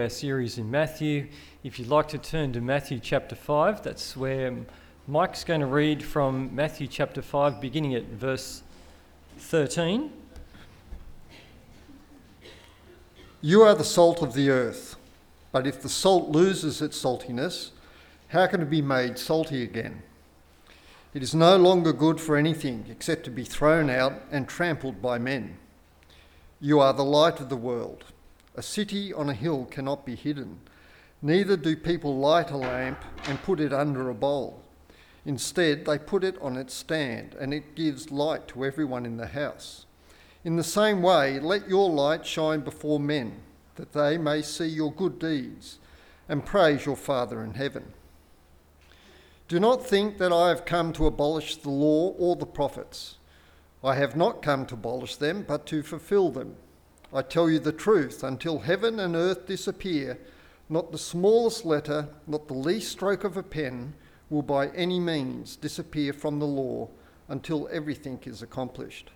Our series in Matthew. If you'd like to turn to Matthew chapter 5, that's where Mike's going to read from Matthew chapter 5, beginning at verse 13. You are the salt of the earth, but if the salt loses its saltiness, how can it be made salty again? It is no longer good for anything except to be thrown out and trampled by men. You are the light of the world. A city on a hill cannot be hidden. Neither do people light a lamp and put it under a bowl. Instead, they put it on its stand, and it gives light to everyone in the house. In the same way, let your light shine before men, that they may see your good deeds and praise your Father in heaven. Do not think that I have come to abolish the law or the prophets. I have not come to abolish them, but to fulfill them. I tell you the truth, until heaven and earth disappear, not the smallest letter, not the least stroke of a pen, will by any means disappear from the law until everything is accomplished.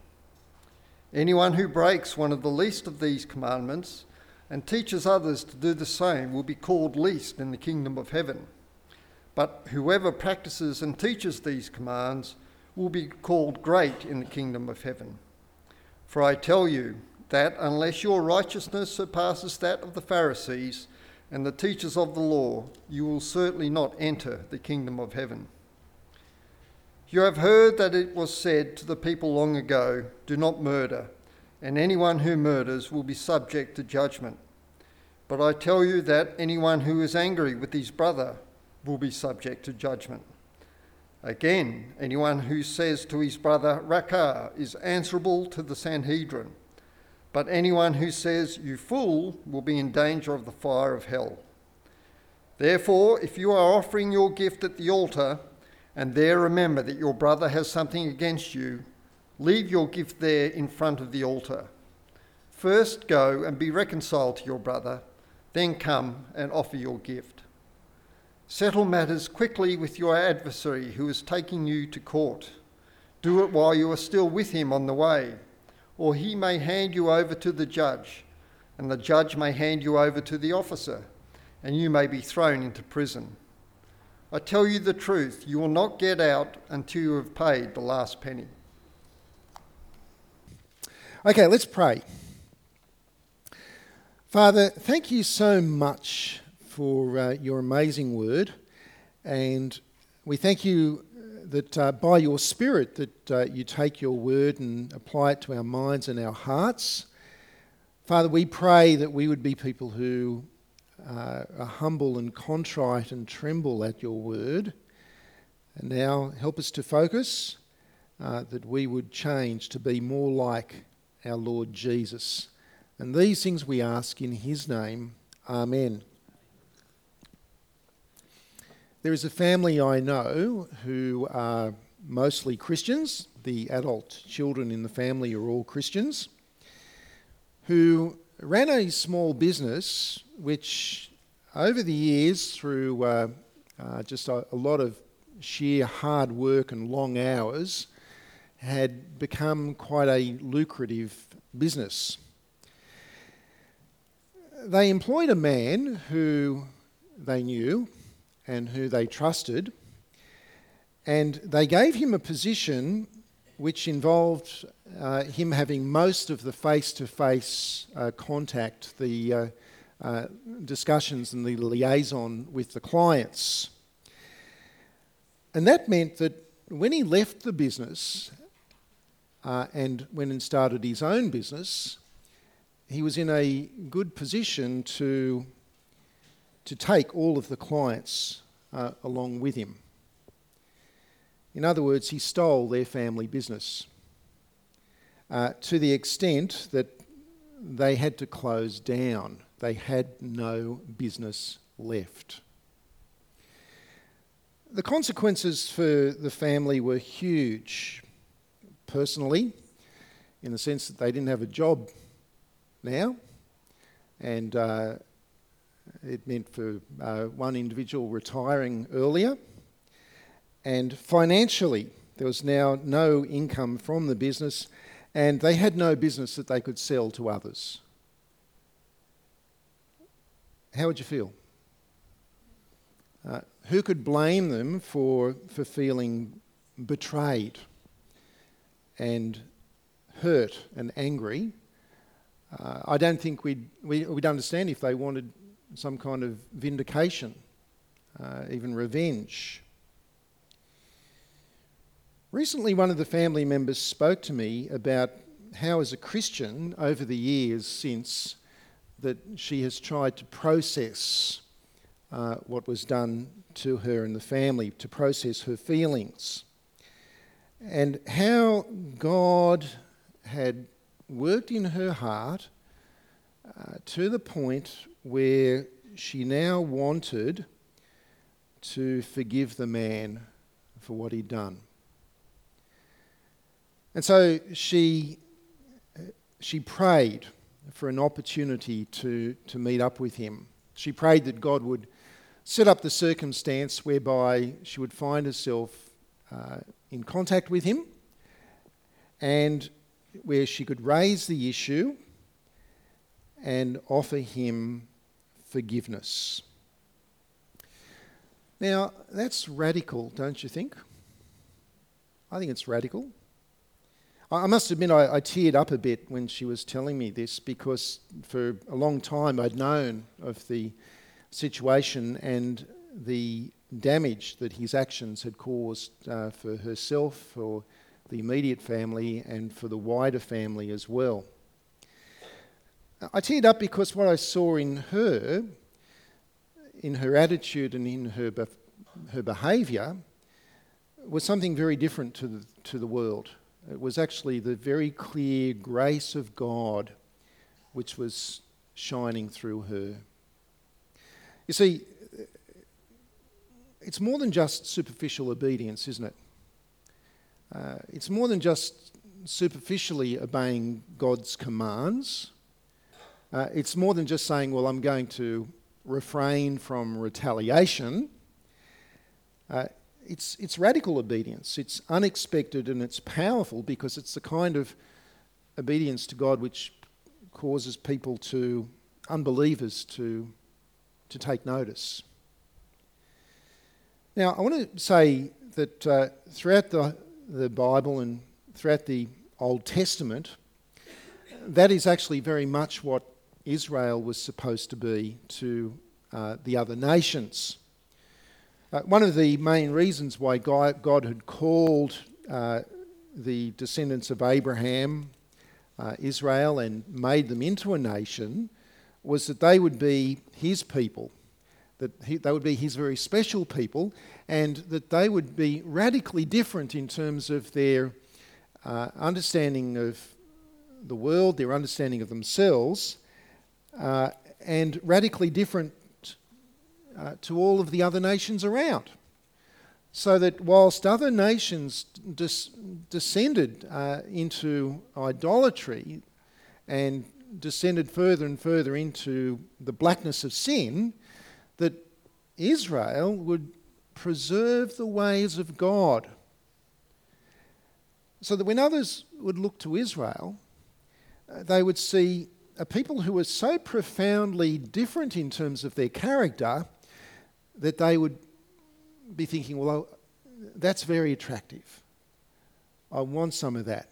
Anyone who breaks one of the least of these commandments and teaches others to do the same will be called least in the kingdom of heaven. But whoever practices and teaches these commands will be called great in the kingdom of heaven. For I tell you, that unless your righteousness surpasses that of the Pharisees and the teachers of the law, you will certainly not enter the kingdom of heaven. You have heard that it was said to the people long ago, do not murder, and anyone who murders will be subject to judgment. But I tell you that anyone who is angry with his brother will be subject to judgment. Again, anyone who says to his brother, Raca, is answerable to the Sanhedrin. But anyone who says, you fool, will be in danger of the fire of hell. Therefore, if you are offering your gift at the altar, and there remember that your brother has something against you, leave your gift there in front of the altar. First go and be reconciled to your brother, then come and offer your gift. Settle matters quickly with your adversary who is taking you to court. Do it while you are still with him on the way, or he may hand you over to the judge, and the judge may hand you over to the officer, and you may be thrown into prison. I tell you the truth, you will not get out until you have paid the last penny. Okay, let's pray. Father, thank you so much for your amazing word, and we thank you that by your Spirit that you take your word and apply it to our minds and our hearts. Father, we pray that we would be people who are humble and contrite and tremble at your word. And now help us to focus, that we would change to be more like our Lord Jesus. And these things we ask in his name. Amen. There is a family I know who are mostly Christians, the adult children in the family are all Christians, who ran a small business which over the years through just a lot of sheer hard work and long hours had become quite a lucrative business. They employed a man who they knew and who they trusted, and they gave him a position which involved him having most of the face-to-face contact, the discussions and the liaison with the clients. And that meant that when he left the business and went and started his own business, he was in a good position to take all of the clients along with him. In other words, he stole their family business to the extent that they had to close down. They had no business left. The consequences for the family were huge, personally, in the sense that they didn't have a job now, and it meant for one individual retiring earlier. And financially, there was now no income from the business, and they had no business that they could sell to others. how would you feel? Who could blame them for feeling betrayed and hurt and angry? I don't think we'd understand if they wanted some kind of vindication, even revenge. Recently, one of the family members spoke to me about how, as a Christian, over the years since, that she has tried to process what was done to her and the family, to process her feelings, and how God had worked in her heart to the point where she now wanted to forgive the man for what he'd done. And so she prayed for an opportunity to meet up with him. She prayed that God would set up the circumstance whereby she would find herself in contact with him, and where she could raise the issue and offer him forgiveness. Now, that's radical, don't you think? I think it's radical. I must admit I teared up a bit when she was telling me this, because for a long time I'd known of the situation and the damage that his actions had caused for herself, for the immediate family, and for the wider family as well. I teared up because what I saw in her attitude and in her behaviour, was something very different to the world. It was actually the very clear grace of God which was shining through her. You see, it's more than just superficial obedience, isn't it? It's more than just superficially obeying God's commands. It's more than just saying, well, I'm going to refrain from retaliation. It's radical obedience. It's unexpected and it's powerful, because it's the kind of obedience to God which causes people to, unbelievers, to take notice. Now, I want to say that throughout the Bible and throughout the Old Testament, that is actually very much what Israel was supposed to be to the other nations. One of the main reasons why God had called the descendants of Abraham, Israel, and made them into a nation, was that they would be his people, they would be his very special people, and that they would be radically different in terms of their understanding of the world, their understanding of themselves, and radically different to all of the other nations around. So that whilst other nations descended into idolatry and descended further and further into the blackness of sin, that Israel would preserve the ways of God, so that when others would look to Israel, they would see a people who were so profoundly different in terms of their character that they would be thinking, well, that's very attractive. I want some of that,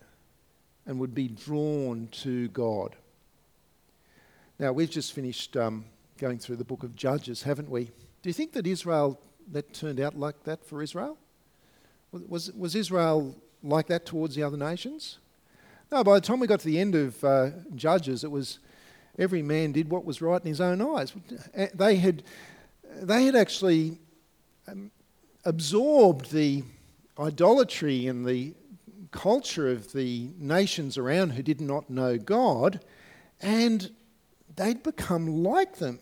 and would be drawn to God. Now, we've just finished going through the book of Judges, haven't we? Do you think that Israel, that turned out like that for Israel? Was Israel like that towards the other nations? No, by the time we got to the end of Judges, it was every man did what was right in his own eyes. They had actually absorbed the idolatry and the culture of the nations around who did not know God, and they'd become like them.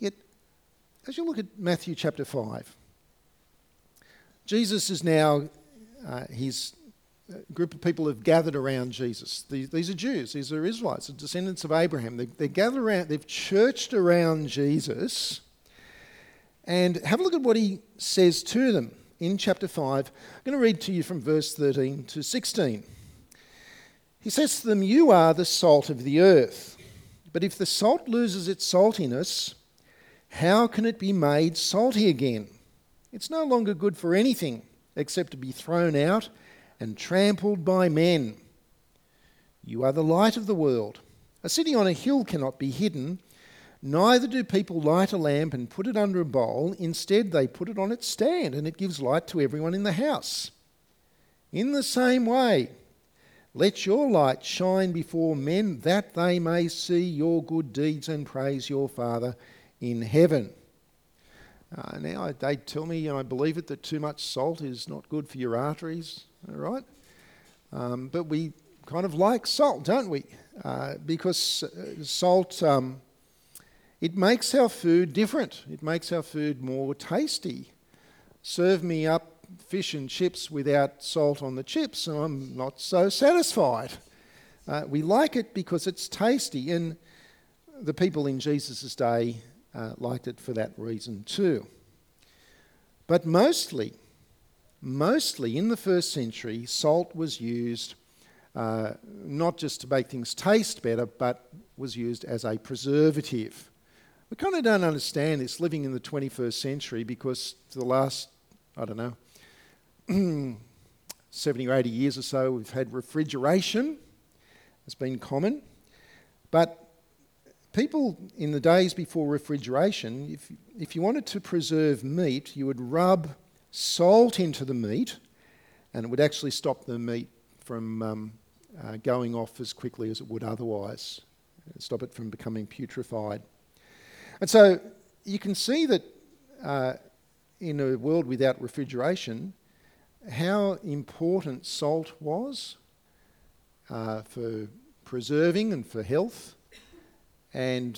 Yet, as you look at Matthew chapter 5, Jesus is now, his group of people have gathered around Jesus. These are Jews, these are Israelites, the descendants of Abraham. They're gathered around, they've churched around Jesus. And have a look at what he says to them in chapter 5. I'm going to read to you from verse 13 to 16. He says to them, "You are the salt of the earth. But if the salt loses its saltiness, how can it be made salty again? It's no longer good for anything except to be thrown out and trampled by men. You are the light of the world. A city on a hill cannot be hidden. Neither do people light a lamp and put it under a bowl. Instead, they put it on its stand, and it gives light to everyone in the house. In the same way, let your light shine before men, that they may see your good deeds and praise your Father in heaven. Now, they tell me, and I believe it, that too much salt is not good for your arteries, all right? But we kind of like salt, don't we? Because salt, it makes our food different. It makes our food more tasty. Serve me up fish and chips without salt on the chips, and I'm not so satisfied. We like it because it's tasty, and the people in Jesus' day liked it for that reason too. But mostly in the first century, salt was used not just to make things taste better, but was used as a preservative. We kind of don't understand this living in the 21st century, because for the last, 70 or 80 years or so, we've had refrigeration. It's been common. But people in the days before refrigeration, if you wanted to preserve meat, you would rub salt into the meat, and it would actually stop the meat from going off as quickly as it would otherwise. Stop it from becoming putrefied. And so you can see that in a world without refrigeration, how important salt was for preserving and for health. And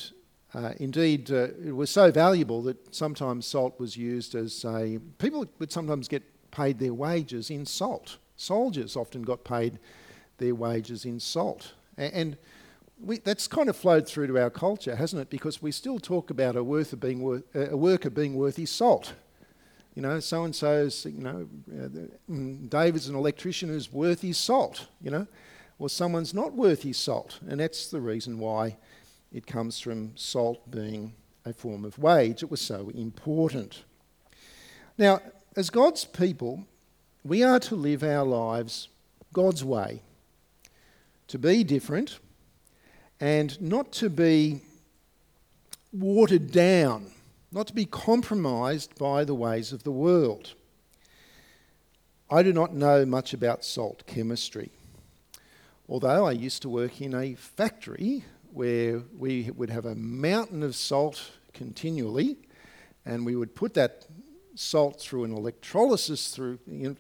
indeed, it was so valuable that sometimes salt was used as a... People would sometimes get paid their wages in salt. Soldiers often got paid their wages in salt. That's kind of flowed through to our culture, hasn't it? Because we still talk about a worker being worth his salt. You know, so-and-so's, David's an electrician who's worth his salt, or someone's not worth his salt. And that's the reason why it comes from salt being a form of wage. It was so important. Now, as God's people, we are to live our lives God's way, to be different and not to be watered down, not to be compromised by the ways of the world. I do not know much about salt chemistry, although I used to work in a factory where we would have a mountain of salt continually, and we would put that salt through an electrolysis,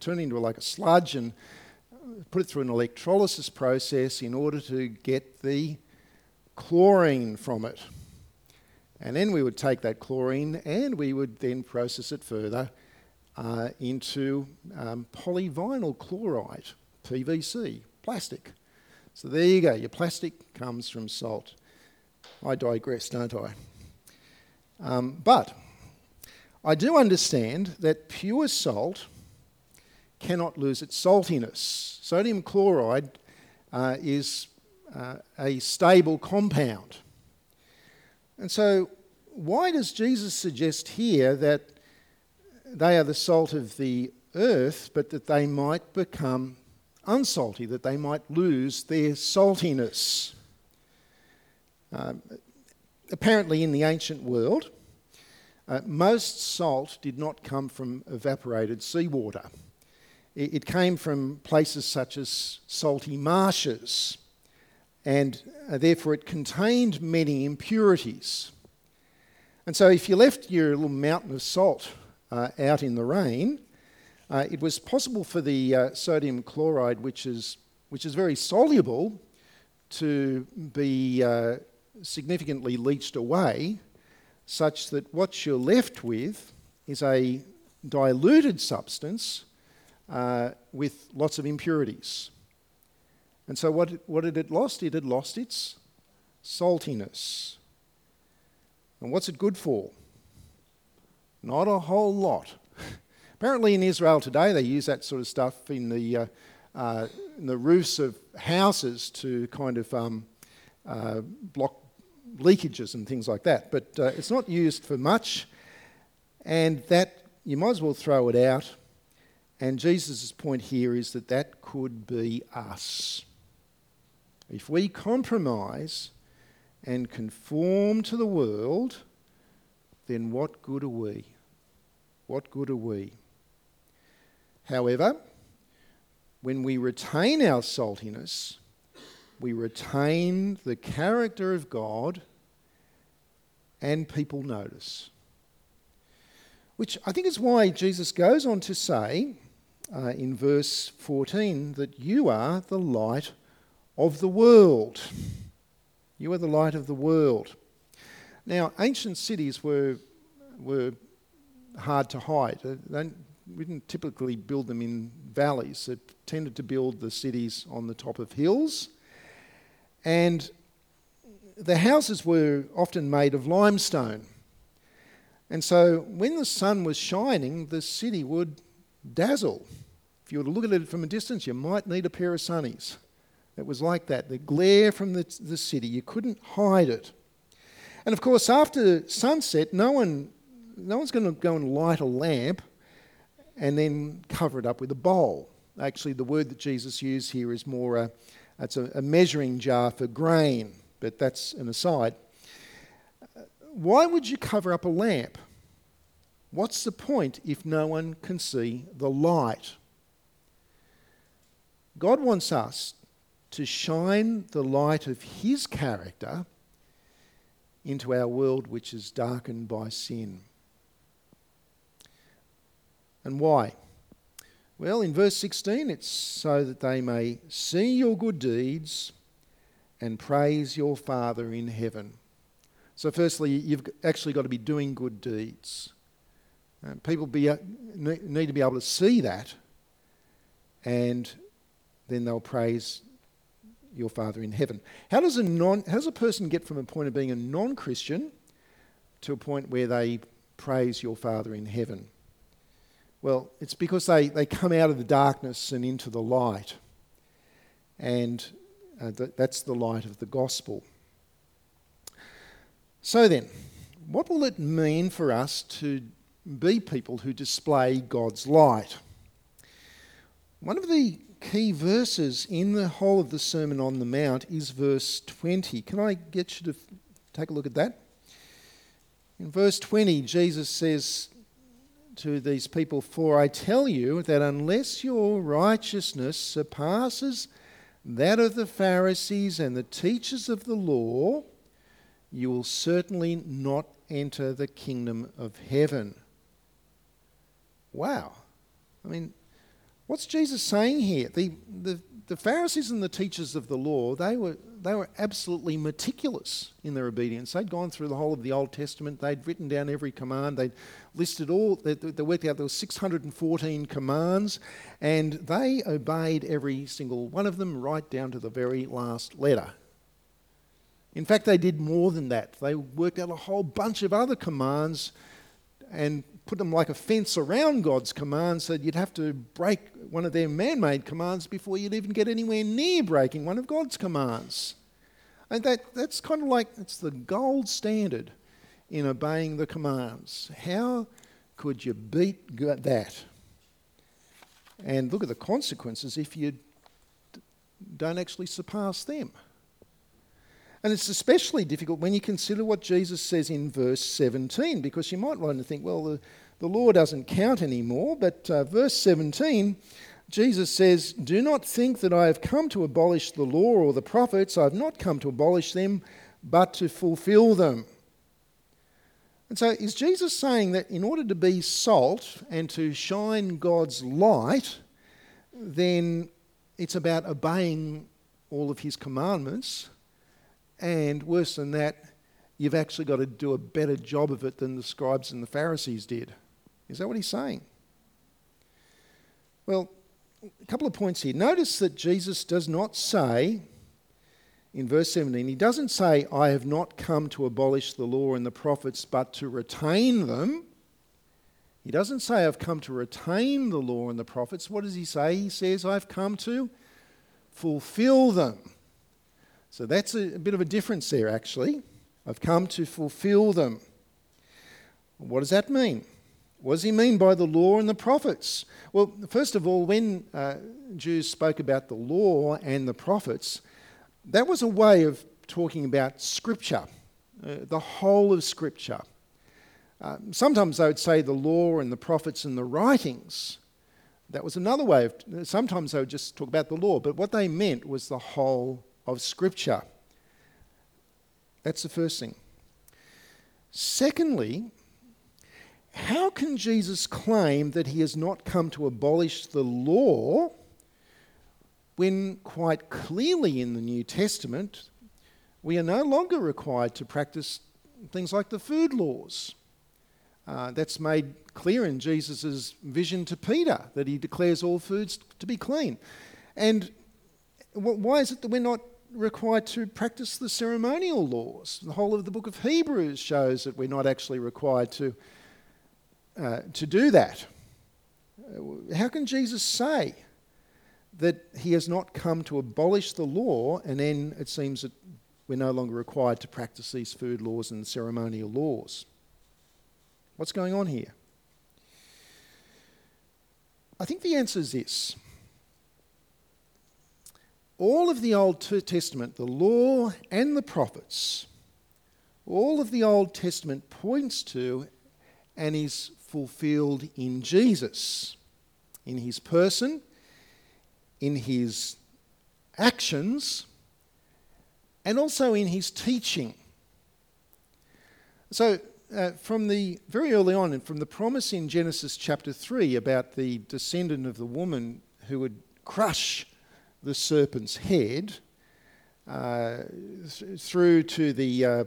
turn into like a sludge, and put it through an electrolysis process in order to get the chlorine from it. And then we would take that chlorine and we would then process it further into polyvinyl chloride, PVC, plastic. So there you go, your plastic comes from salt. I digress, don't I? But I do understand that pure salt cannot lose its saltiness. Sodium chloride is a stable compound. And so why does Jesus suggest here that they are the salt of the earth, but that they might become unsalty, that they might lose their saltiness? Apparently in the ancient world, most salt did not come from evaporated seawater. It came from places such as salty marshes, and therefore it contained many impurities. And so if you left your little mountain of salt out in the rain, it was possible for the sodium chloride, which is very soluble, to be significantly leached away, such that what you're left with is a diluted substance with lots of impurities. And so what had it lost? It had lost its saltiness. And what's it good for? Not a whole lot. Apparently in Israel today they use that sort of stuff in the roofs of houses to kind of block leakages and things like that. But it's not used for much, and that you might as well throw it out. And Jesus' point here is that that could be us. If we compromise and conform to the world, then what good are we? What good are we? However, when we retain our saltiness, we retain the character of God, and people notice. Which I think is why Jesus goes on to say in verse 14 that you are the light of the world. You are the light of the world. Now, ancient cities were hard to hide. We didn't typically build them in valleys. They tended to build the cities on the top of hills. And the houses were often made of limestone. And so when the sun was shining, the city would dazzle. If you were to look at it from a distance, you might need a pair of sunnies. It was like that. The glare from the city, you couldn't hide it. And of course, after sunset, no one's going to go and light a lamp and then cover it up with a bowl. Actually, the word that Jesus used here is more a measuring jar for grain, but that's an aside. Why would you cover up a lamp? What's the point if no one can see the light? God wants us to shine the light of his character into our world, which is darkened by sin. And why? Well, in verse 16, it's so that they may see your good deeds and praise your Father in heaven. So firstly, you've actually got to be doing good deeds. People need to be able to see that, and then they'll praise your Father in heaven. How does a person get from a point of being a non-Christian to a point where they praise your Father in heaven? Well, it's because they come out of the darkness and into the light. And that's the light of the gospel. So then, what will it mean for us to be people who display God's light? One of the key verses in the whole of the Sermon on the Mount is verse 20. Can I get you to take a look at that? In verse 20, Jesus says to these people, "For I tell you that unless your righteousness surpasses that of the Pharisees and the teachers of the law, you will certainly not enter the kingdom of heaven." Wow. I mean, what's Jesus saying here? The Pharisees and the teachers of the law, they were absolutely meticulous in their obedience. They'd gone through the whole of the Old Testament. They'd written down every command. They'd listed all. They worked out there were 614 commands, and they obeyed every single one of them right down to the very last letter. In fact, they did more than that. They worked out a whole bunch of other commands and put them like a fence around God's commands, so you'd have to break one of their man-made commands before you'd even get anywhere near breaking one of God's commands. And that's kind of like, it's the gold standard in obeying the commands. How could you beat that? And look at the consequences if you don't actually surpass them. And it's especially difficult when you consider what Jesus says in verse 17, because you might want to think, well, the law doesn't count anymore. But verse 17, Jesus says, "Do not think that I have come to abolish the law or the prophets. I have not come to abolish them, but to fulfill them." And so is Jesus saying that in order to be salt and to shine God's light, then it's about obeying all of his commandments? And worse than that, you've actually got to do a better job of it than the scribes and the Pharisees did. Is that what he's saying? Well, a couple of points here. Notice that Jesus does not say, in verse 17, he doesn't say, "I have not come to abolish the law and the prophets, but to retain them." He doesn't say, "I've come to retain the law and the prophets." What does he say? He says, "I've come to fulfill them." So that's a bit of a difference there, actually. I've come to fulfill them. What does that mean? What does he mean by the law and the prophets? Well, first of all, when Jews spoke about the law and the prophets, that was a way of talking about Scripture, the whole of Scripture. Sometimes they would say the law and the prophets and the writings. That was another way of, sometimes they would just talk about the law, but what they meant was the whole of Scripture. That's the first thing. Secondly, how can Jesus claim that he has not come to abolish the law when quite clearly in the New Testament we are no longer required to practice things like the food laws? That's made clear in Jesus' vision to Peter, that he declares all foods to be clean. And why is it that we're not required to practice the ceremonial laws? The whole of the book of Hebrews shows that we're not actually required to do that. How can Jesus say that he has not come to abolish the law, and then it seems that we're no longer required to practice these food laws and ceremonial laws? What's going on here? I think the answer is this. All of the Old Testament, the law and the prophets, all of the Old Testament points to and is fulfilled in Jesus, in his person, in his actions, and also in his teaching. So from the very early on, and from the promise in Genesis chapter 3 about the descendant of the woman who would crush the serpent's head, through to the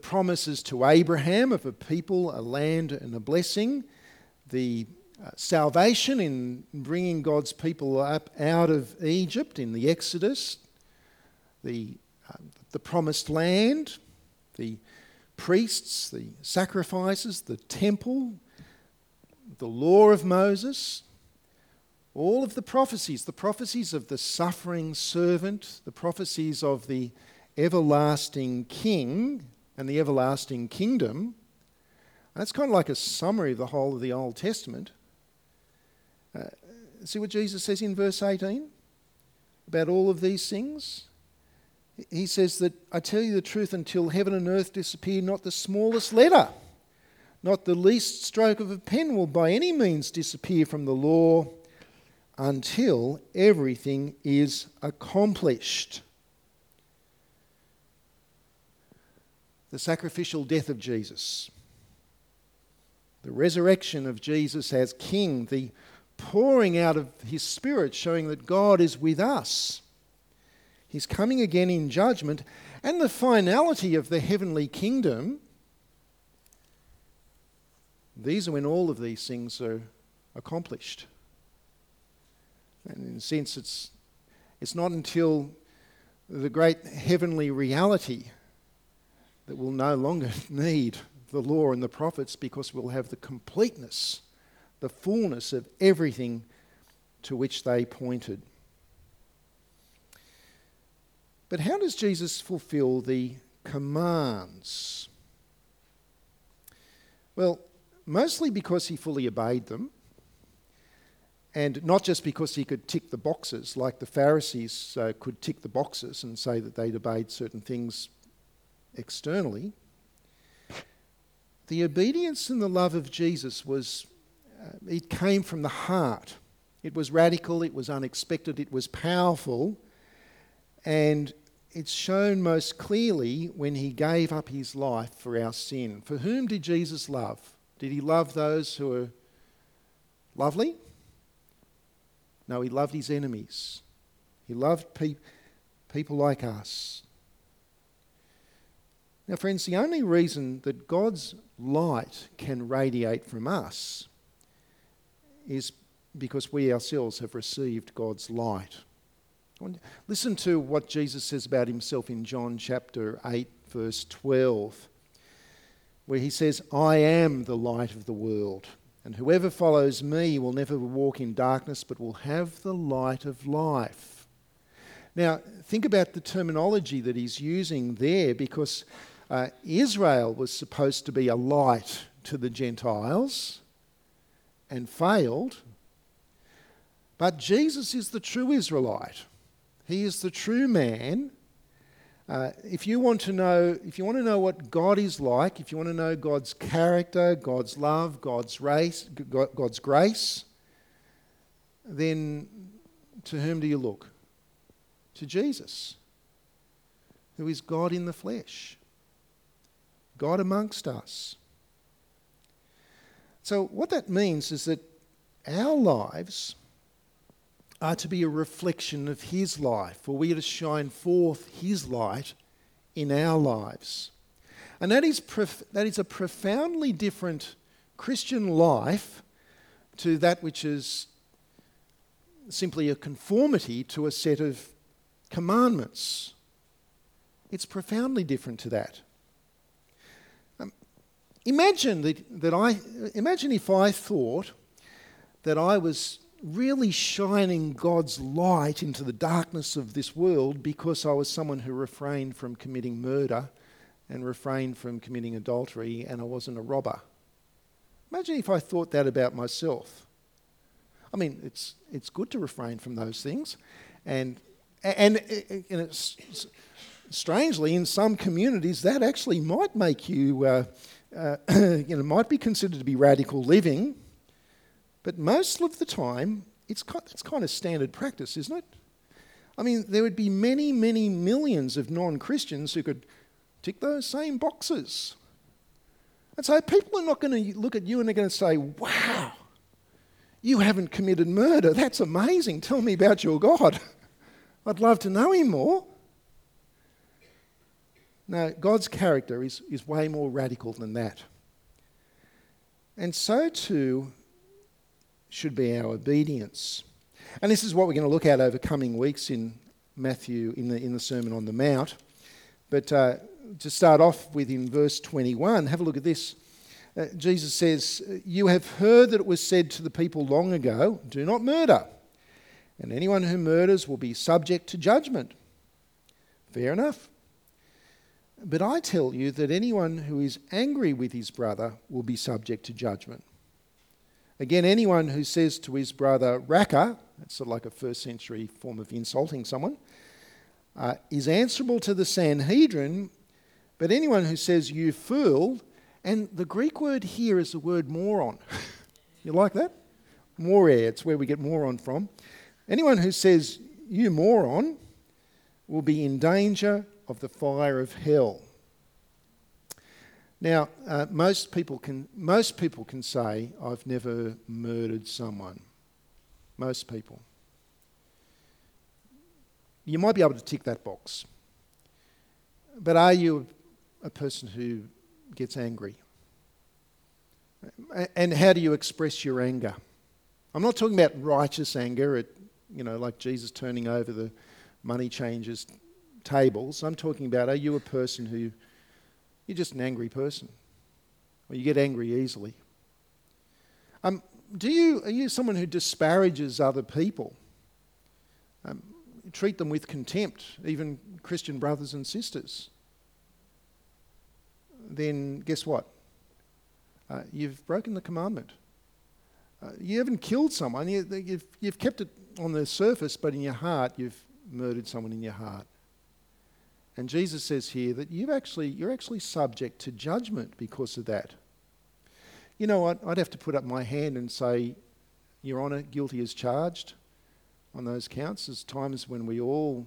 promises to Abraham of a people, a land and a blessing, the salvation in bringing God's people up out of Egypt in the Exodus, the promised land, the priests, the sacrifices, the temple, the law of Moses, all of the prophecies of the suffering servant, the prophecies of the everlasting king and the everlasting kingdom. That's kind of like a summary of the whole of the Old Testament. See what Jesus says in verse 18 about all of these things? He says that, I tell you the truth, until heaven and earth disappear, not the smallest letter, not the least stroke of a pen will by any means disappear from the law until everything is accomplished. The sacrificial death of Jesus, the resurrection of Jesus as King, the pouring out of his Spirit showing that God is with us, his coming again in judgment, and the finality of the heavenly kingdom. These are when all of these things are accomplished. And in a sense, it's not until the great heavenly reality that we'll no longer need the law and the prophets, because we'll have the completeness, the fullness of everything to which they pointed. But how does Jesus fulfill the commands? Well, mostly because he fully obeyed them, and not just because he could tick the boxes, like the Pharisees could tick the boxes and say that they'd obeyed certain things externally. The obedience and the love of Jesus was, it came from the heart. It was radical, it was unexpected, it was powerful, and it's shown most clearly when he gave up his life for our sin. For whom did Jesus love? Did he love those who were lovely? No, he loved his enemies. He loved people like us. Now, friends, the only reason that God's light can radiate from us is because we ourselves have received God's light. Listen to what Jesus says about himself in John chapter 8, verse 12, where he says, I am the light of the world. And whoever follows me will never walk in darkness, but will have the light of life. Now, think about the terminology that he's using there, because Israel was supposed to be a light to the Gentiles and failed. But Jesus is the true Israelite. He is the true man. If you want to know what God is like, if you want to know God's character, God's love, God's grace, then to whom do you look? To Jesus, who is God in the flesh, God amongst us. So what that means is that our lives are to be a reflection of his life, for we are to shine forth his light in our lives. And that is a profoundly different Christian life to that which is simply a conformity to a set of commandments. It's profoundly different to that. Imagine if I thought that I was really shining God's light into the darkness of this world because I was someone who refrained from committing murder and refrained from committing adultery, and I wasn't a robber. Imagine if I thought that about myself. I mean, it's good to refrain from those things, and it's, strangely, in some communities that actually might make you might be considered to be radical living. But most of the time, it's kind of standard practice, isn't it? I mean, there would be many, many millions of non-Christians who could tick those same boxes. And so people are not going to look at you and they're going to say, wow, you haven't committed murder. That's amazing. Tell me about your God. I'd love to know him more. No, God's character is way more radical than that. And so too should be our obedience. And this is what we're going to look at over coming weeks in Matthew, in the Sermon on the Mount. But to start off with, in verse 21, have a look at this. Jesus says, "You have heard that it was said to the people long ago, 'Do not murder, and anyone who murders will be subject to judgment.'" Fair enough. "But I tell you that anyone who is angry with his brother will be subject to judgment. Again, anyone who says to his brother, 'Raca,'" that's sort of like a first century form of insulting someone, "is answerable to the Sanhedrin. But anyone who says, 'You fool,'" and the Greek word here is the word moron. You like that? Moré, it's where we get moron from. "Anyone who says, 'You moron,' will be in danger of the fire of hell." Now, most people can say, "I've never murdered someone." Most people. You might be able to tick that box. But are you a person who gets angry? And how do you express your anger? I'm not talking about righteous anger, like Jesus turning over the money changers' tables. I'm talking about, are you a person who... You're just an angry person, or you get angry easily. Are you someone who disparages other people? Treat them with contempt, even Christian brothers and sisters. Then guess what? You've broken the commandment. You haven't killed someone. You've kept it on the surface, but in your heart, you've murdered someone in your heart. And Jesus says here that you're actually subject to judgment because of that. You know what? I'd have to put up my hand and say, "Your Honour, guilty as charged." On those counts, there's times when we all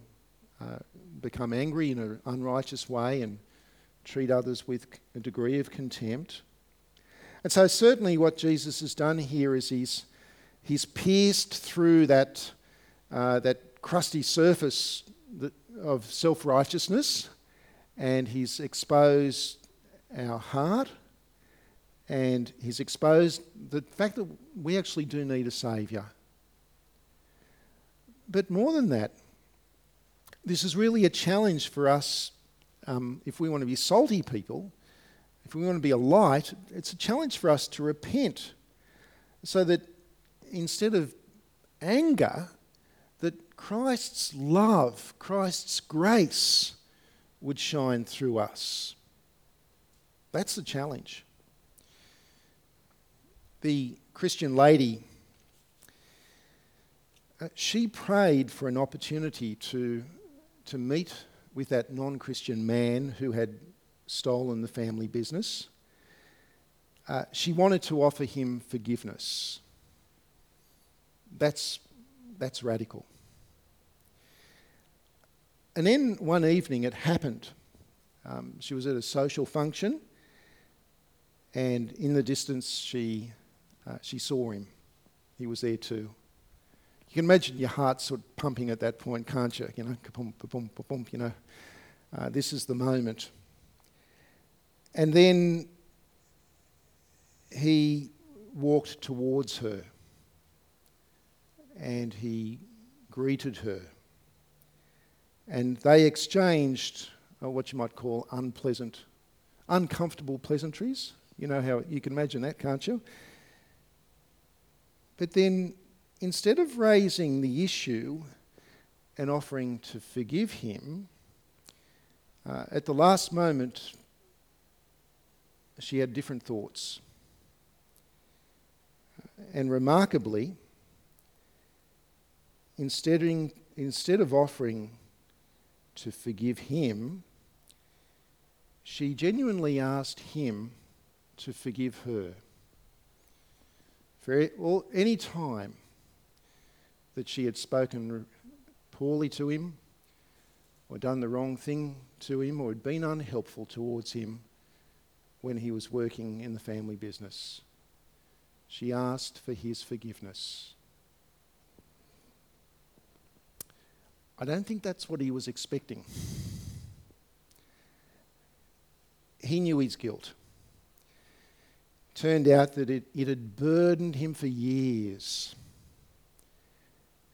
become angry in an unrighteous way and treat others with a degree of contempt. And so certainly what Jesus has done here is he's pierced through that crusty surface of self-righteousness, and he's exposed our heart, and he's exposed the fact that we actually do need a saviour. But more than that, this is really a challenge for us. If we want to be salty people, if we want to be a light, it's a challenge for us to repent, so that instead of anger, that Christ's love, Christ's grace would shine through us. That's the challenge. The Christian lady, she prayed for an opportunity to meet with that non-Christian man who had stolen the family business. She wanted to offer him forgiveness. That's radical. And then one evening it happened. She was at a social function, and in the distance she saw him. He was there too. You can imagine your heart sort of pumping at that point, can't you? You know, ka-pum, ka-pum, ka-pum, you know. This is the moment. And then he walked towards her and he greeted her. And they exchanged what you might call uncomfortable pleasantries. You know how you can imagine that, can't you? But then, instead of raising the issue and offering to forgive him, at the last moment, she had different thoughts. And remarkably, instead of offering to forgive him, she genuinely asked him to forgive her. For any time that she had spoken poorly to him, or done the wrong thing to him, or had been unhelpful towards him when he was working in the family business, she asked for his forgiveness. I don't think that's what he was expecting. He knew his guilt. Turned out that it had burdened him for years,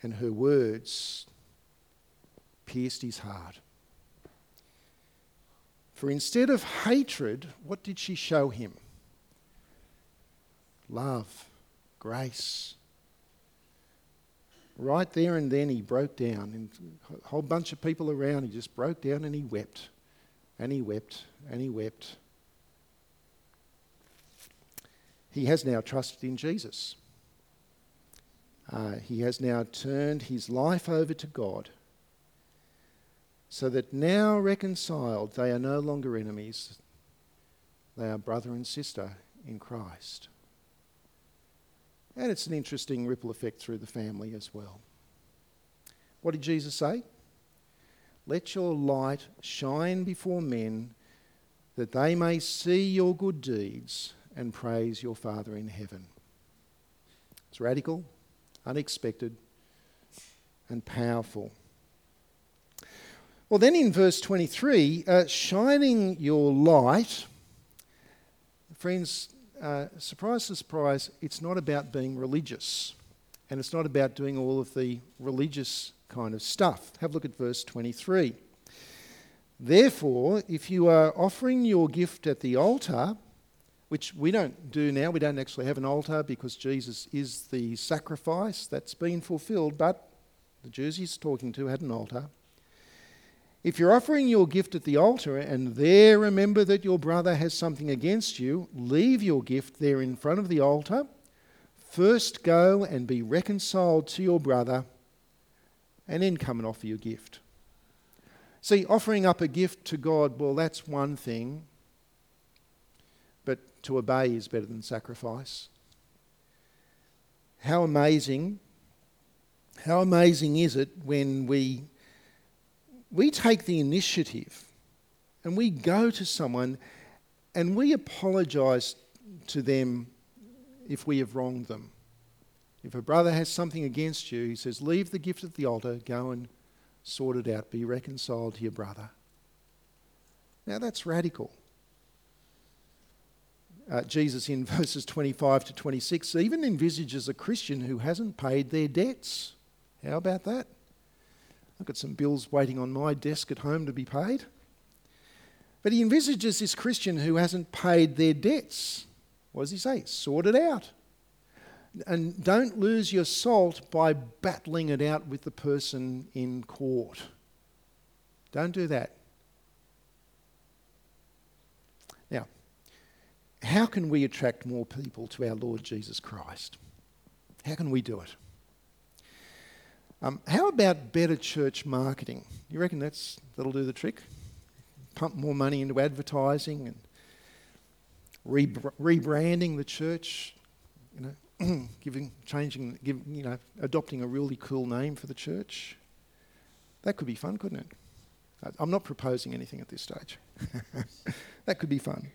and her words pierced his heart. For instead of hatred, what did she show him? Love, grace. Right there and then he broke down, and a whole bunch of people around, he just broke down and he wept, and he wept, and he wept. He has now trusted in Jesus. He has now turned his life over to God, so that now reconciled, they are no longer enemies. They are brother and sister in Christ. And it's an interesting ripple effect through the family as well. What did Jesus say? Let your light shine before men, that they may see your good deeds and praise your Father in heaven. It's radical, unexpected, and powerful. Well, then in verse 23, shining your light, friends, surprise, surprise, it's not about being religious, and it's not about doing all of the religious kind of stuff. Have a look at verse 23. Therefore, if you are offering your gift at the altar, which we don't do now, we don't actually have an altar because Jesus is the sacrifice that's been fulfilled, but the Jews he's talking to had an altar. If you're offering your gift at the altar and there remember that your brother has something against you, leave your gift there in front of the altar. First go and be reconciled to your brother and then come and offer your gift. See, offering up a gift to God, well, that's one thing. To obey is better than sacrifice. How amazing is it when we take the initiative and we go to someone and we apologise to them if we have wronged them. If a brother has something against you, he says, leave the gift at the altar, go and sort it out, be reconciled to your brother. Now that's radical. Jesus in verses 25 to 26 even envisages a Christian who hasn't paid their debts. How about that? I've got some bills waiting on my desk at home to be paid. But he envisages this Christian who hasn't paid their debts. What does he say? Sort it out. And don't lose your salt by battling it out with the person in court. Don't do that. Now, how can we attract more people to our Lord Jesus Christ? How can we do it? How about better church marketing? You reckon that'll do the trick? Pump more money into advertising and rebranding the church, you know. Adopting a really cool name for the church. That could be fun, couldn't it? I'm not proposing anything at this stage. That could be fun.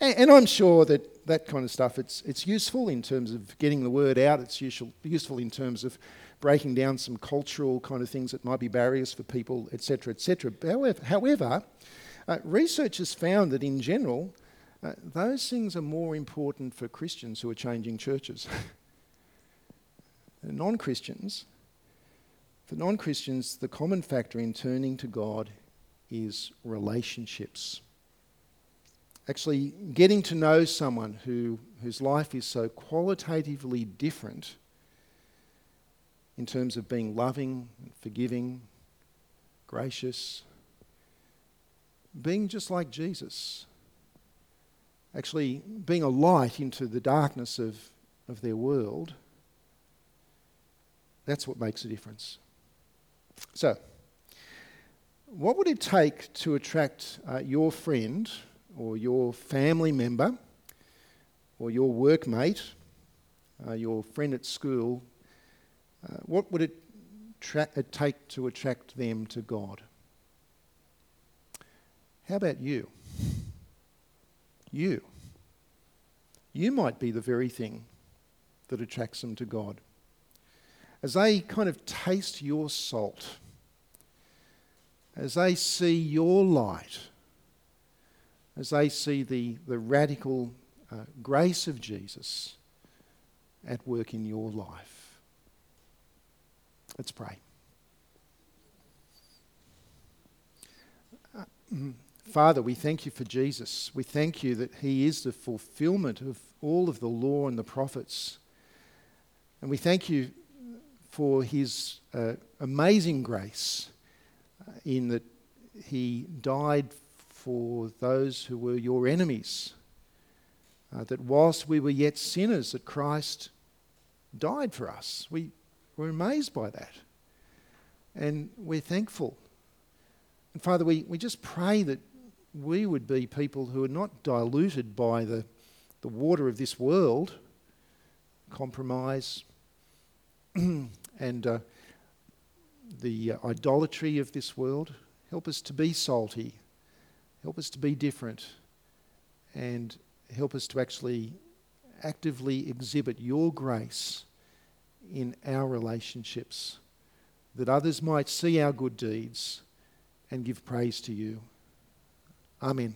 And I'm sure that kind of stuff, it's useful in terms of getting the word out. It's useful in terms of breaking down some cultural kind of things that might be barriers for people, etc., etc. However, research has found that in general, those things are more important for Christians who are changing churches. For non-Christians, the common factor in turning to God is relationships. Actually, getting to know someone whose life is so qualitatively different in terms of being loving, forgiving, gracious, being just like Jesus. Actually being a light into the darkness of their world, that's what makes a difference. So, what would it take to attract your friend or your family member or your workmate, your friend at school, what would it take to attract them to God? How about you? You might be the very thing that attracts them to God. As they kind of taste your salt, as they see your light, as they see the radical grace of Jesus at work in your life. Let's pray. Father, we thank you for Jesus. We thank you that he is the fulfillment of all of the law and the prophets. And we thank you for his amazing grace in that he died for those who were your enemies. That whilst we were yet sinners, that Christ died for us. We were amazed by that. And we're thankful. And Father, we just pray that we would be people who are not diluted by the water of this world, compromise and the idolatry of this world. Help us to be salty, help us to be different, and help us to actually actively exhibit your grace in our relationships, that others might see our good deeds and give praise to you. Amen.